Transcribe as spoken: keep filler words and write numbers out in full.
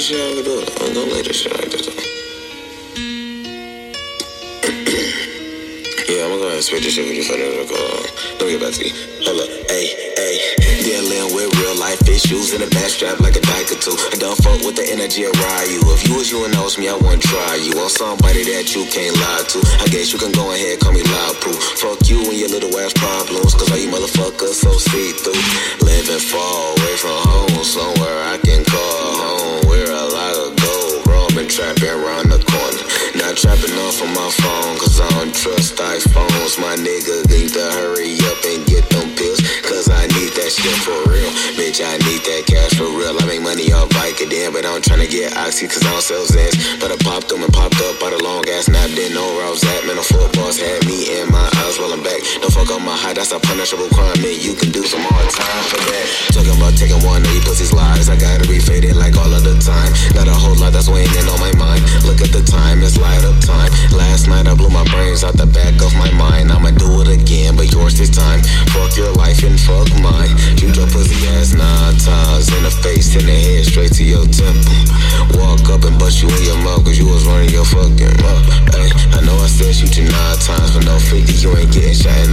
shit I ever do. There's no later shit like this. Yeah, I'm gonna go ahead and switch this shit with you for another call. Don't get back to me. Hold up. Hey, hey. Dealing with real life issues in a back strap like a dyke or two. I don't fuck with the energy of Ryu. If you was you and knows me, I wouldn't try you. I'm somebody that you can't lie to. I guess you can go ahead and call me loud proof. Fuck you and your little ass problems, cause all you motherfuckers so see through. Living far away from home, somewhere I can call home. Where a lot of gold roaming, trapping around the corner. Not trapping off on my phone, cause I don't trust iPhones. My nigga need to hurry up and get them pills, cause I need that shit for real. Bitch, I need that cash for real. I make money off Vicodin, but I'm tryna get Oxy cause I don't sell Zans. But I popped them and popped up by the long ass, and I didn't know where I was at. Man, the four boss had me in my eyes rolling back. Don't fuck on my high, that's a punishable crime. Man, you can do some hard time for that. Talking about taking one of these pussies lives, I gotta be faded like all of the time. Not a whole lot that's weighing in on my mind. Look at the time, it's light up time. Last night I blew my brains out the back of my mind. I'ma do it again, but yours this time. Fuck your life and fuck mine. You drop pussy ass nine times in the face and the head straight to your temple. Walk up and bust you in your mouth cause you was running your fucking mouth. Ay, I know I said shoot you nine times, but no freaky, you ain't getting shot in